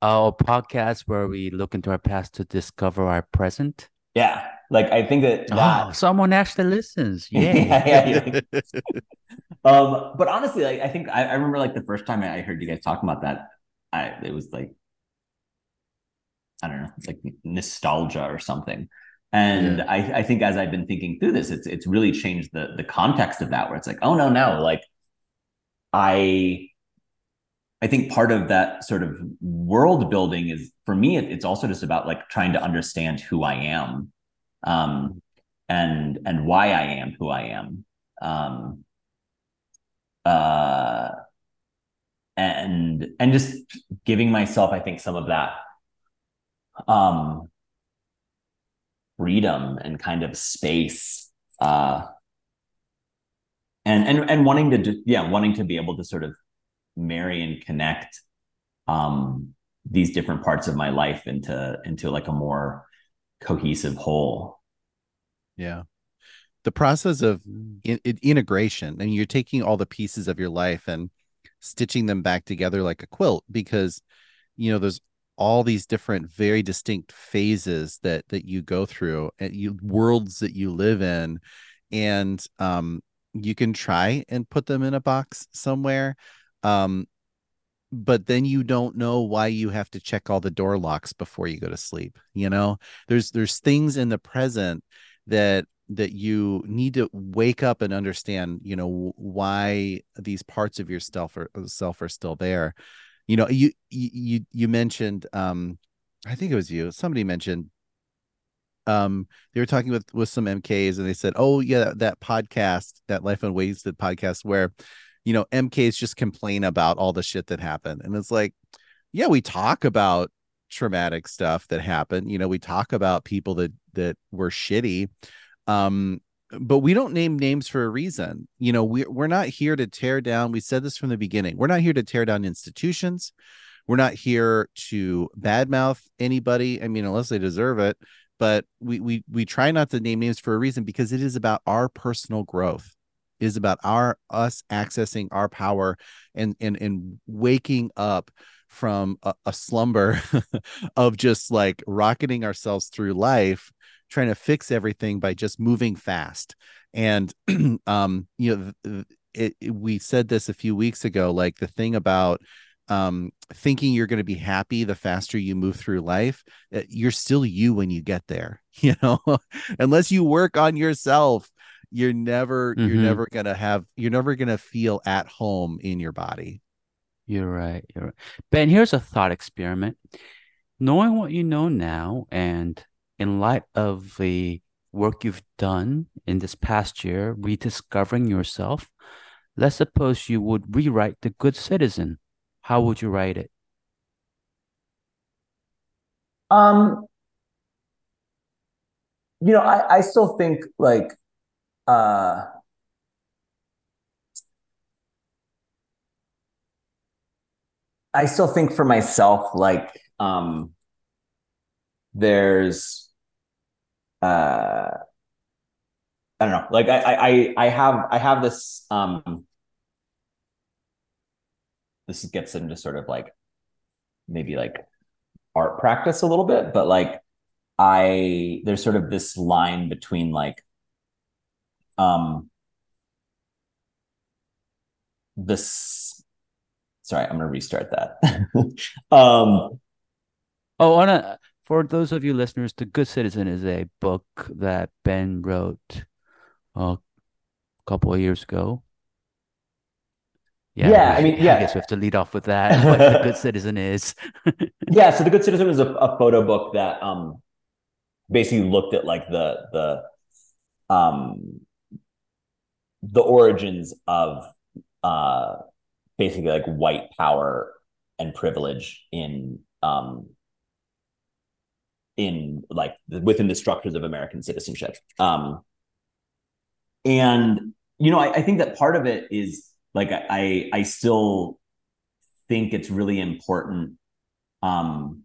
our podcast where we look into our past to discover our present. Yeah. Like I think that, that... Oh, someone actually listens. Yeah. yeah, yeah, yeah. um, but honestly, like I think I, I remember like the first time I heard you guys talking about that, I it was like I don't know, it's like nostalgia or something. And yeah. I, I think as I've been thinking through this, it's it's really changed the the context of that, where it's like, oh no, no, like I I think part of that sort of world building is for me, it, it's also just about like trying to understand who I am, um, and and why I am who I am, um, uh, and and just giving myself, I think, some of that. Um, freedom and kind of space, uh, and, and, and wanting to, do, yeah, wanting to be able to sort of marry and connect, um, these different parts of my life into, into like a more cohesive whole. Yeah. The process of in, in integration, I mean, you're taking all the pieces of your life and stitching them back together like a quilt, because, you know, there's all these different very distinct phases that that you go through and you worlds that you live in, and um you can try and put them in a box somewhere, um but then you don't know why you have to check all the door locks before you go to sleep. You know, there's there's things in the present that that you need to wake up and understand, you know, why these parts of yourself are, self are still there. You know, you, you, you mentioned, um, I think it was you, somebody mentioned, um, they were talking with, with some M Ks and they said, oh yeah, that, that podcast, that Life Unwasted podcast where, you know, M Ks just complain about all the shit that happened. And it's like, yeah, we talk about traumatic stuff that happened. You know, we talk about people that, that were shitty. Um, But we don't name names for a reason. You know, we, we're not here to tear down. We said this from the beginning. We're not here to tear down institutions. We're not here to badmouth anybody. I mean, unless they deserve it. But we we we try not to name names for a reason, because it is about our personal growth. It is about our us accessing our power and and and waking up from a, a slumber of just like rocketing ourselves through life, trying to fix everything by just moving fast. And, um, you know, it, it, we said this a few weeks ago, like the thing about, um, thinking you're going to be happy the faster you move through life, you're still you when you get there, you know, unless you work on yourself, you're never, mm-hmm. you're never going to have, you're never going to feel at home in your body. You're right. You're right. Ben, here's a thought experiment. Knowing what you know now, and in light of the work you've done in this past year, rediscovering yourself, let's suppose you would rewrite The Good Citizen. How would you write it? Um, you know, I, I still think like, uh, I still think for myself, like, um, there's, Uh, I don't know. Like I, I, I have, I have this. Um, this gets into sort of like maybe like art practice a little bit, but like I, there's sort of this line between like, um, this. Sorry, I'm gonna restart that. um, Oh, on a, for those of you listeners, The Good Citizen is a book that Ben wrote uh, a couple of years ago. Yeah, yeah, I mean, yeah. I guess we have to lead off with that, what The Good Citizen is. Yeah, so The Good Citizen is a, a photo book that um, basically looked at like the the um, the origins of uh, basically like white power and privilege in um, in like within the structures of American citizenship, um, and you know, I, I think that part of it is. Like I, I still think it's really important um,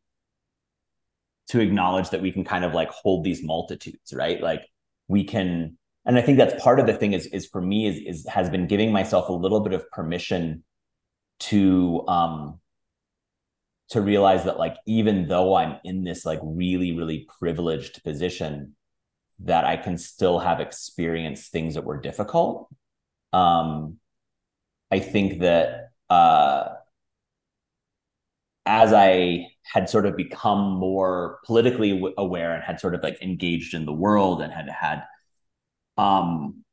to acknowledge that we can kind of like hold these multitudes, right? Like we can, and I think that's part of the thing is, is for me is, is has been giving myself a little bit of permission to, um, to realize that like, even though I'm in this like really, really privileged position, that I can still have experienced things that were difficult. Um, I think that uh, as I had sort of become more politically w- aware and had sort of like engaged in the world and had had, um,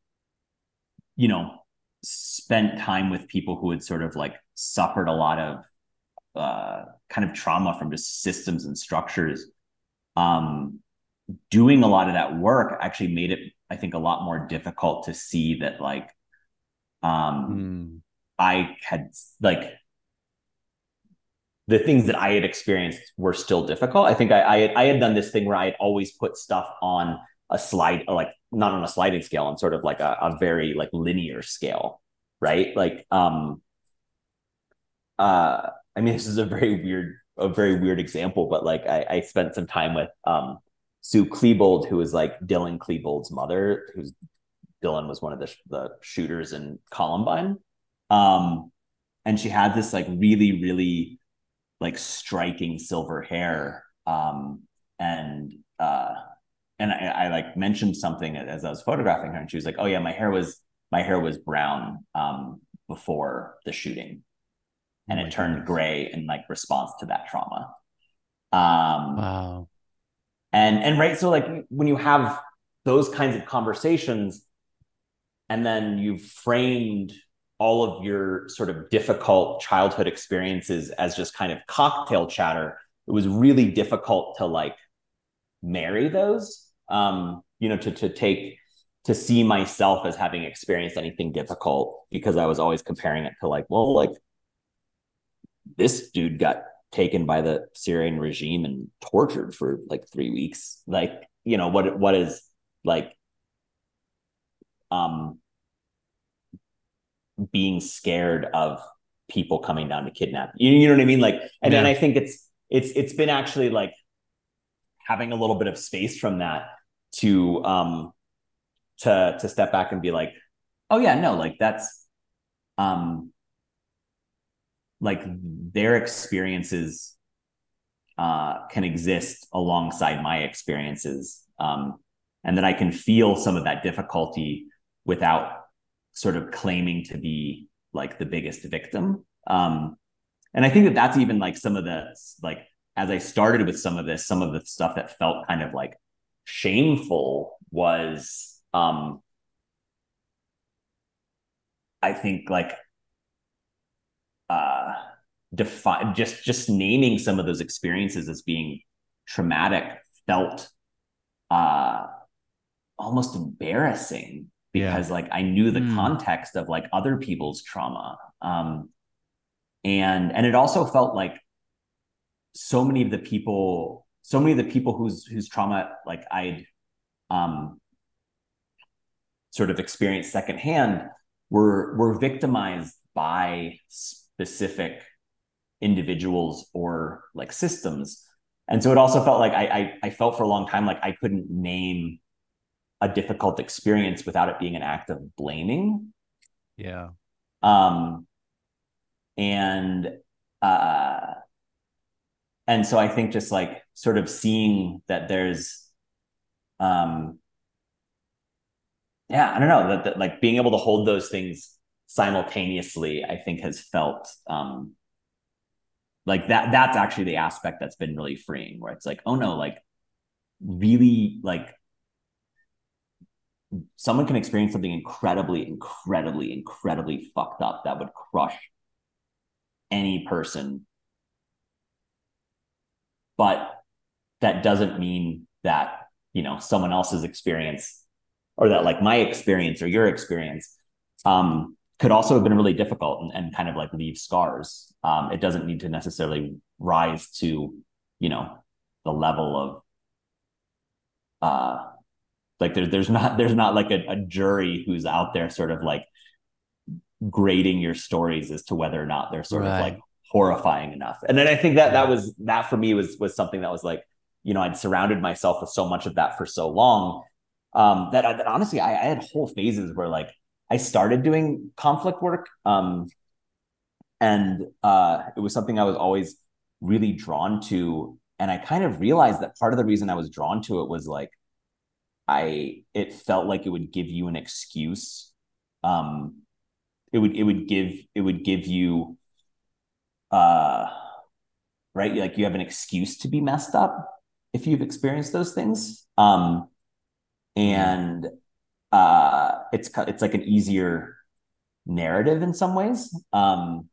you know, spent time with people who had sort of like suffered a lot of uh, kind of trauma from just systems and structures, um, doing a lot of that work actually made it, I think, a lot more difficult to see that like, um, mm. I had like the things that I had experienced were still difficult. I think I, I had, I had done this thing where I had always put stuff on a slide, like not on a sliding scale, on sort of like a, a very like linear scale. Right. Like, um, uh, I mean, this is a very weird, a very weird example, but like I, I spent some time with, um, Sue Klebold, who is like Dylan Klebold's mother, who's Dylan was one of the, the shooters in Columbine. Um, and she had this like really, really like striking silver hair. Um, and, uh, and I, I like mentioned something as I was photographing her and she was like, oh yeah, my hair was, my hair was brown, um, before the shooting and oh it turned goodness. gray in like response to that trauma. Um, wow. And, and right. So like when you have those kinds of conversations, and then you've framed all of your sort of difficult childhood experiences as just kind of cocktail chatter. It was really difficult to like marry those, um, you know, to to take, to see myself as having experienced anything difficult because I was always comparing it to like, well, like this dude got taken by the Syrian regime and tortured for like three weeks. Like, you know, what what is like, um, being scared of people coming down to kidnap you, you know what I mean? Like, and yeah. then I think it's, it's, it's been actually like having a little bit of space from that to, um, to, to step back and be like, oh yeah, no, like that's, um, like their experiences, uh, can exist alongside my experiences. Um, and that I can feel some of that difficulty without sort of claiming to be like the biggest victim. Um, and I think that that's even like some of the, like, as I started with some of this, some of the stuff that felt kind of like shameful was, um, I think like, uh, defi- just, just naming some of those experiences as being traumatic felt, uh, almost embarrassing because yeah. like I knew the mm. context of like other people's trauma. Um, and, and it also felt like so many of the people, so many of the people whose, whose trauma, like I'd, um, sort of experienced secondhand were, were victimized by specific individuals or like systems. And so it also felt like I, I, I felt for a long time, like I couldn't name a difficult experience without it being an act of blaming. Yeah. Um, and, uh, and so I think just like sort of seeing that there's, um, yeah, I don't know that, that like being able to hold those things simultaneously, I think has felt, um, like that, that's actually the aspect that's been really freeing, where it's like, oh no, like really, like someone can experience something incredibly, incredibly, incredibly fucked up that would crush any person. But that doesn't mean that, you know, someone else's experience, or that like my experience or your experience um, could also have been really difficult and, and kind of like leave scars. Um, it doesn't need to necessarily rise to, you know, the level of uh, like there, there's not there's not like a, a jury who's out there sort of like grading your stories as to whether or not they're sort right. of like horrifying enough. And then I think that that was that for me was was something that was like, you know, I'd surrounded myself with so much of that for so long. Um, that, that honestly, I, I had whole phases where like I started doing conflict work, um, and uh, it was something I was always really drawn to. And I kind of realized that part of the reason I was drawn to it was like I it felt like it would give you an excuse. Um, it would it would give it would give you uh, right like you have an excuse to be messed up if you've experienced those things. Um, And uh, it's it's like an easier narrative in some ways. Um,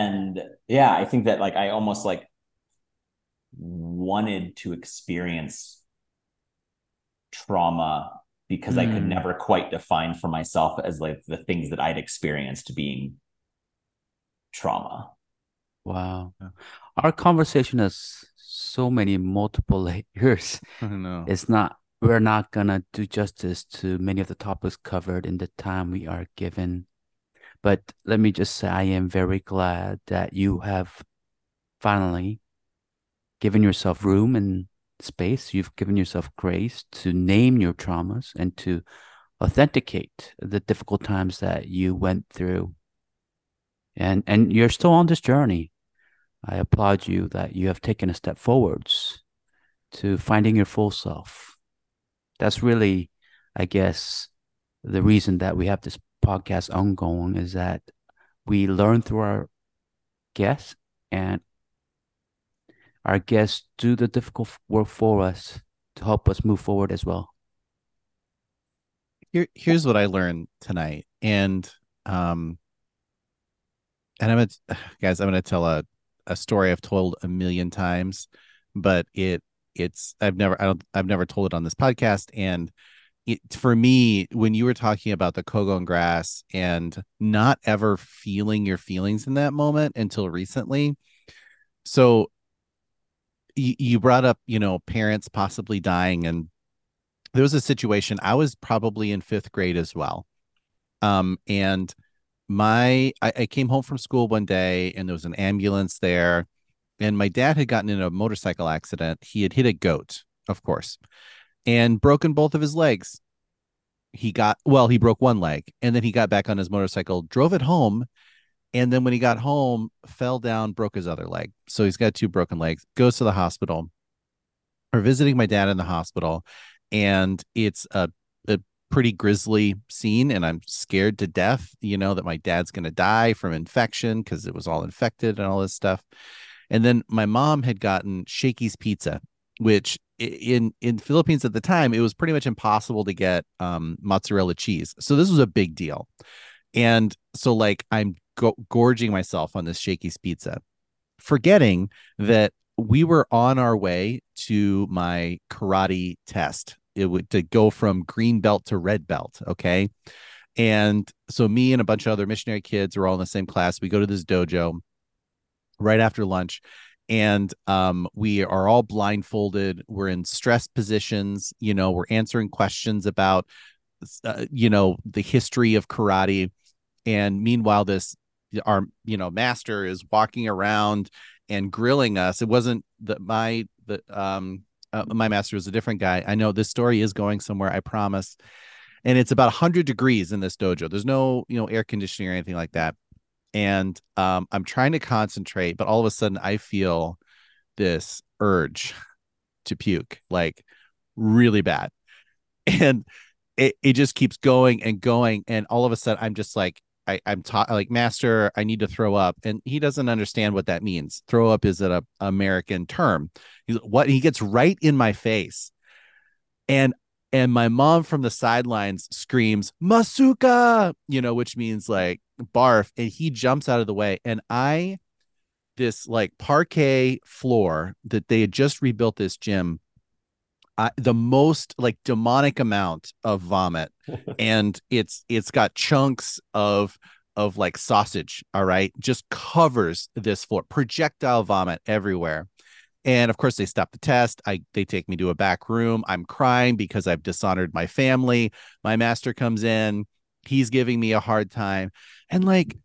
and yeah, I think that like I almost like wanted to experience trauma because mm. I could never quite define for myself as like the things that I'd experienced being trauma. Wow. Our conversation is so many multiple layers. I know. It's not, we're not gonna do justice to many of the topics covered in the time we are given. But let me just say, I am very glad that you have finally given yourself room and space. You've given yourself grace to name your traumas and to authenticate the difficult times that you went through. And and you're still on this journey. I applaud you that you have taken a step forwards to finding your full self. That's really, I guess, the reason that we have this podcast ongoing, is that we learn through our guests, and our guests do the difficult work for us to help us move forward as well. Here, here's what I learned tonight. And, um, and I'm going to, guys, I'm going to tell a, a story I've told a million times, but it it's I've never I don't I've never told it on this podcast. And it, for me, when you were talking about the Kogon grass and not ever feeling your feelings in that moment until recently, so you, you brought up, you know, parents possibly dying, and there was a situation. I was probably in fifth grade as well, um, and. My, I, I came home from school one day, and there was an ambulance there, and my dad had gotten in a motorcycle accident. He had hit a goat, of course, and broken both of his legs. He got, well, he broke one leg, and then he got back on his motorcycle, drove it home. And then when he got home, fell down, broke his other leg. So he's got two broken legs, goes to the hospital. We're visiting my dad in the hospital, and it's a pretty grisly scene, and I'm scared to death, you know, that my dad's going to die from infection because it was all infected and all this stuff. And then my mom had gotten Shakey's Pizza, which in in Philippines at the time, it was pretty much impossible to get um, mozzarella cheese. So this was a big deal. And so like I'm go- gorging myself on this Shakey's Pizza, forgetting that we were on our way to my karate test. It would to go from green belt to red belt. Okay. And so me and a bunch of other missionary kids were all in the same class. We go to this dojo right after lunch, and um, we are all blindfolded. We're in stress positions. You know, we're answering questions about, uh, you know, the history of karate. And meanwhile, this, our, you know, master is walking around and grilling us. It wasn't the, my, the, um, Uh, my master was a different guy. I know this story is going somewhere, I promise. And it's about one hundred degrees in this dojo. There's no, you know, air conditioning or anything like that. And um, I'm trying to concentrate, but all of a sudden I feel this urge to puke, like really bad. And it, it just keeps going and going. And all of a sudden I'm just like I, I'm taught, like, master, I need to throw up. And he doesn't understand what that means. Throw up is an American term. He's, what he gets right in my face. And and my mom from the sidelines screams, "Masuka," you know, which means like barf. And he jumps out of the way. And I, this like parquet floor that they had just rebuilt this gym, I, the most like demonic amount of vomit. And it's it's got chunks of of like sausage. All right. Just covers this floor. Projectile vomit everywhere. And of course, they stop the test. I they take me to a back room. I'm crying because I've dishonored my family. My master comes in. He's giving me a hard time. And like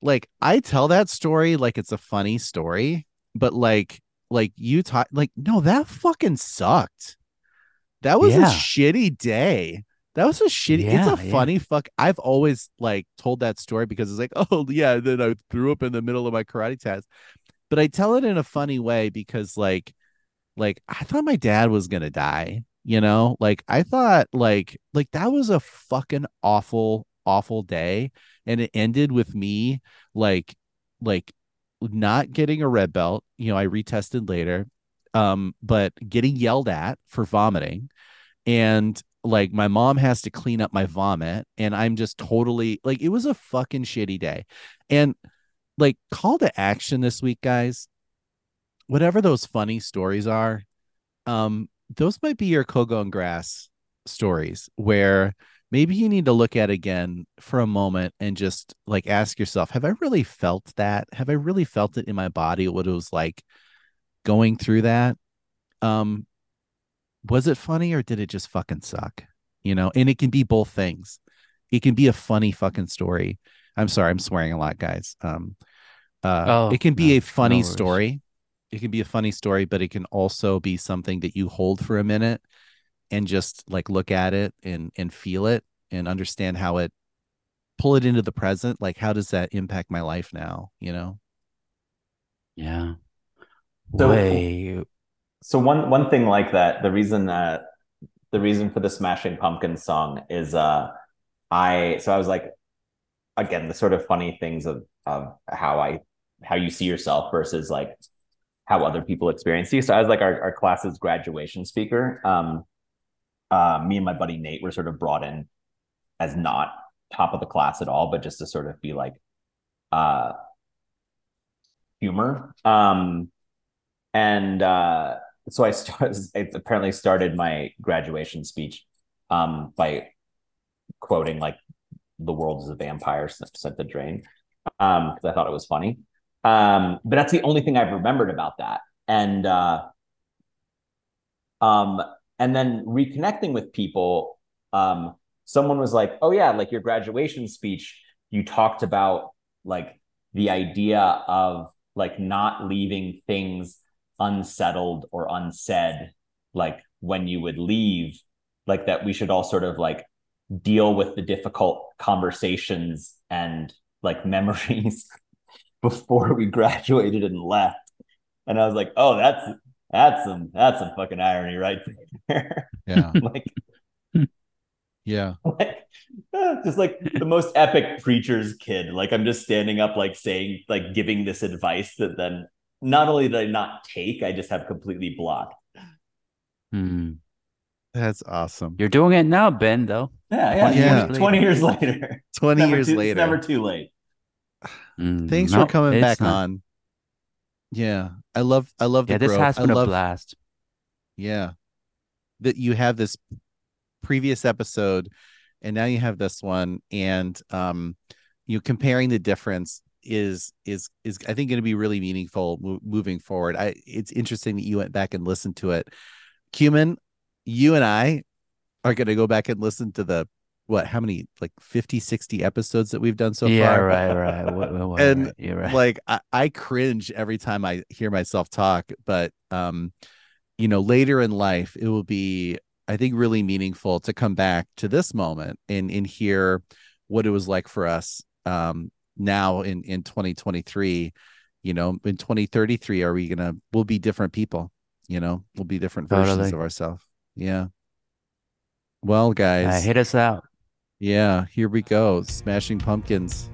like I tell that story like it's a funny story. But like like you taught like, no, that fucking sucked. That was yeah. a shitty day. That was a shitty. Yeah, it's a yeah. funny fuck. I've always like told that story because it's like, oh, yeah. Then I threw up in the middle of my karate test. But I tell it in a funny way because like, like I thought my dad was going to die, you know, like I thought like, like that was a fucking awful, awful day. And it ended with me like, like not getting a red belt. You know, I retested later, um, but getting yelled at for vomiting. And like my mom has to clean up my vomit. And I'm just totally like, it was a fucking shitty day. And like, call to action this week, guys. Whatever those funny stories are, um, those might be your Kogon grass stories where maybe you need to look at again for a moment and just like ask yourself, have I really felt that? Have I really felt it in my body? What it was like going through that? Um, was it funny or did it just fucking suck? You know, and it can be both things. It can be a funny fucking story. I'm sorry, I'm swearing a lot, guys. Um, uh, oh, it can be no, a funny no story. It can be a funny story, but it can also be something that you hold for a minute and just like look at it and and feel it and understand how it, pull it into the present. Like, how does that impact my life now? You know? Yeah. So, Way. so one one thing like that. The reason that the reason for the Smashing Pumpkins song is uh, I so I was like. Again, the sort of funny things of of how I how you see yourself versus like how other people experience you. So I was like our, our class's graduation speaker. Um, uh, me and my buddy Nate were sort of brought in as not top of the class at all, but just to sort of be like uh, humor. Um, and uh, so I started. I apparently started my graduation speech um, by quoting like, "The world is a vampire," said the drain, um because I thought it was funny, um but that's the only thing I've remembered about that. And uh um and then reconnecting with people, um someone was like, "Oh yeah, like your graduation speech, you talked about like the idea of like not leaving things unsettled or unsaid, like when you would leave, like that we should all sort of like deal with the difficult conversations and like memories before we graduated and left." And I was like, "Oh, that's that's some that's some fucking irony right there." Yeah. Like, yeah, like, just like the most epic preacher's kid. Like, I'm just standing up, like saying, like giving this advice that then not only did I not take, I just have completely blocked. Hmm. That's awesome. You're doing it now, Ben, though. Yeah, yeah. yeah. twenty years later. twenty years later. It's never too late. Mm, Thanks no, for coming back not. on. Yeah. I love I love yeah, the growth. Yeah, this has been I a love, blast. Yeah. That you have this previous episode and now you have this one, and um you comparing the difference is is is I think going to be really meaningful mo- moving forward. I it's interesting that you went back and listened to it. Cumin, you and I are going to go back and listen to the, what, how many, like fifty, sixty episodes that we've done so yeah, far? Yeah, right, right. What, what, what, and right. You're right. Like, I, I cringe every time I hear myself talk, but, um, you know, later in life, it will be, I think, really meaningful to come back to this moment and, and hear what it was like for us um, now in, in twenty twenty-three, you know, in twenty thirty-three, are we going to, we'll be different people, you know, we'll be different versions totally. of ourselves. Yeah. Well, guys, uh, hit us out. Yeah, here we go. Smashing Pumpkins.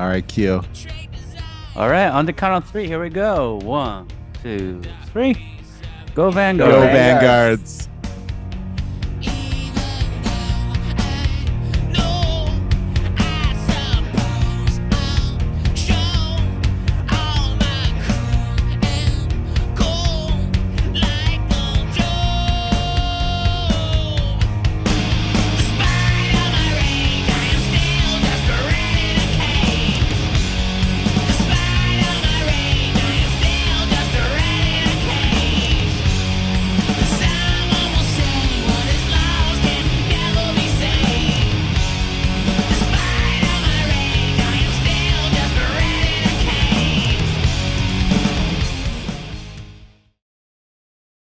All right, Keo. All right, on the count of three, here we go. One, two, three. Go Vanguards. Go Vanguards.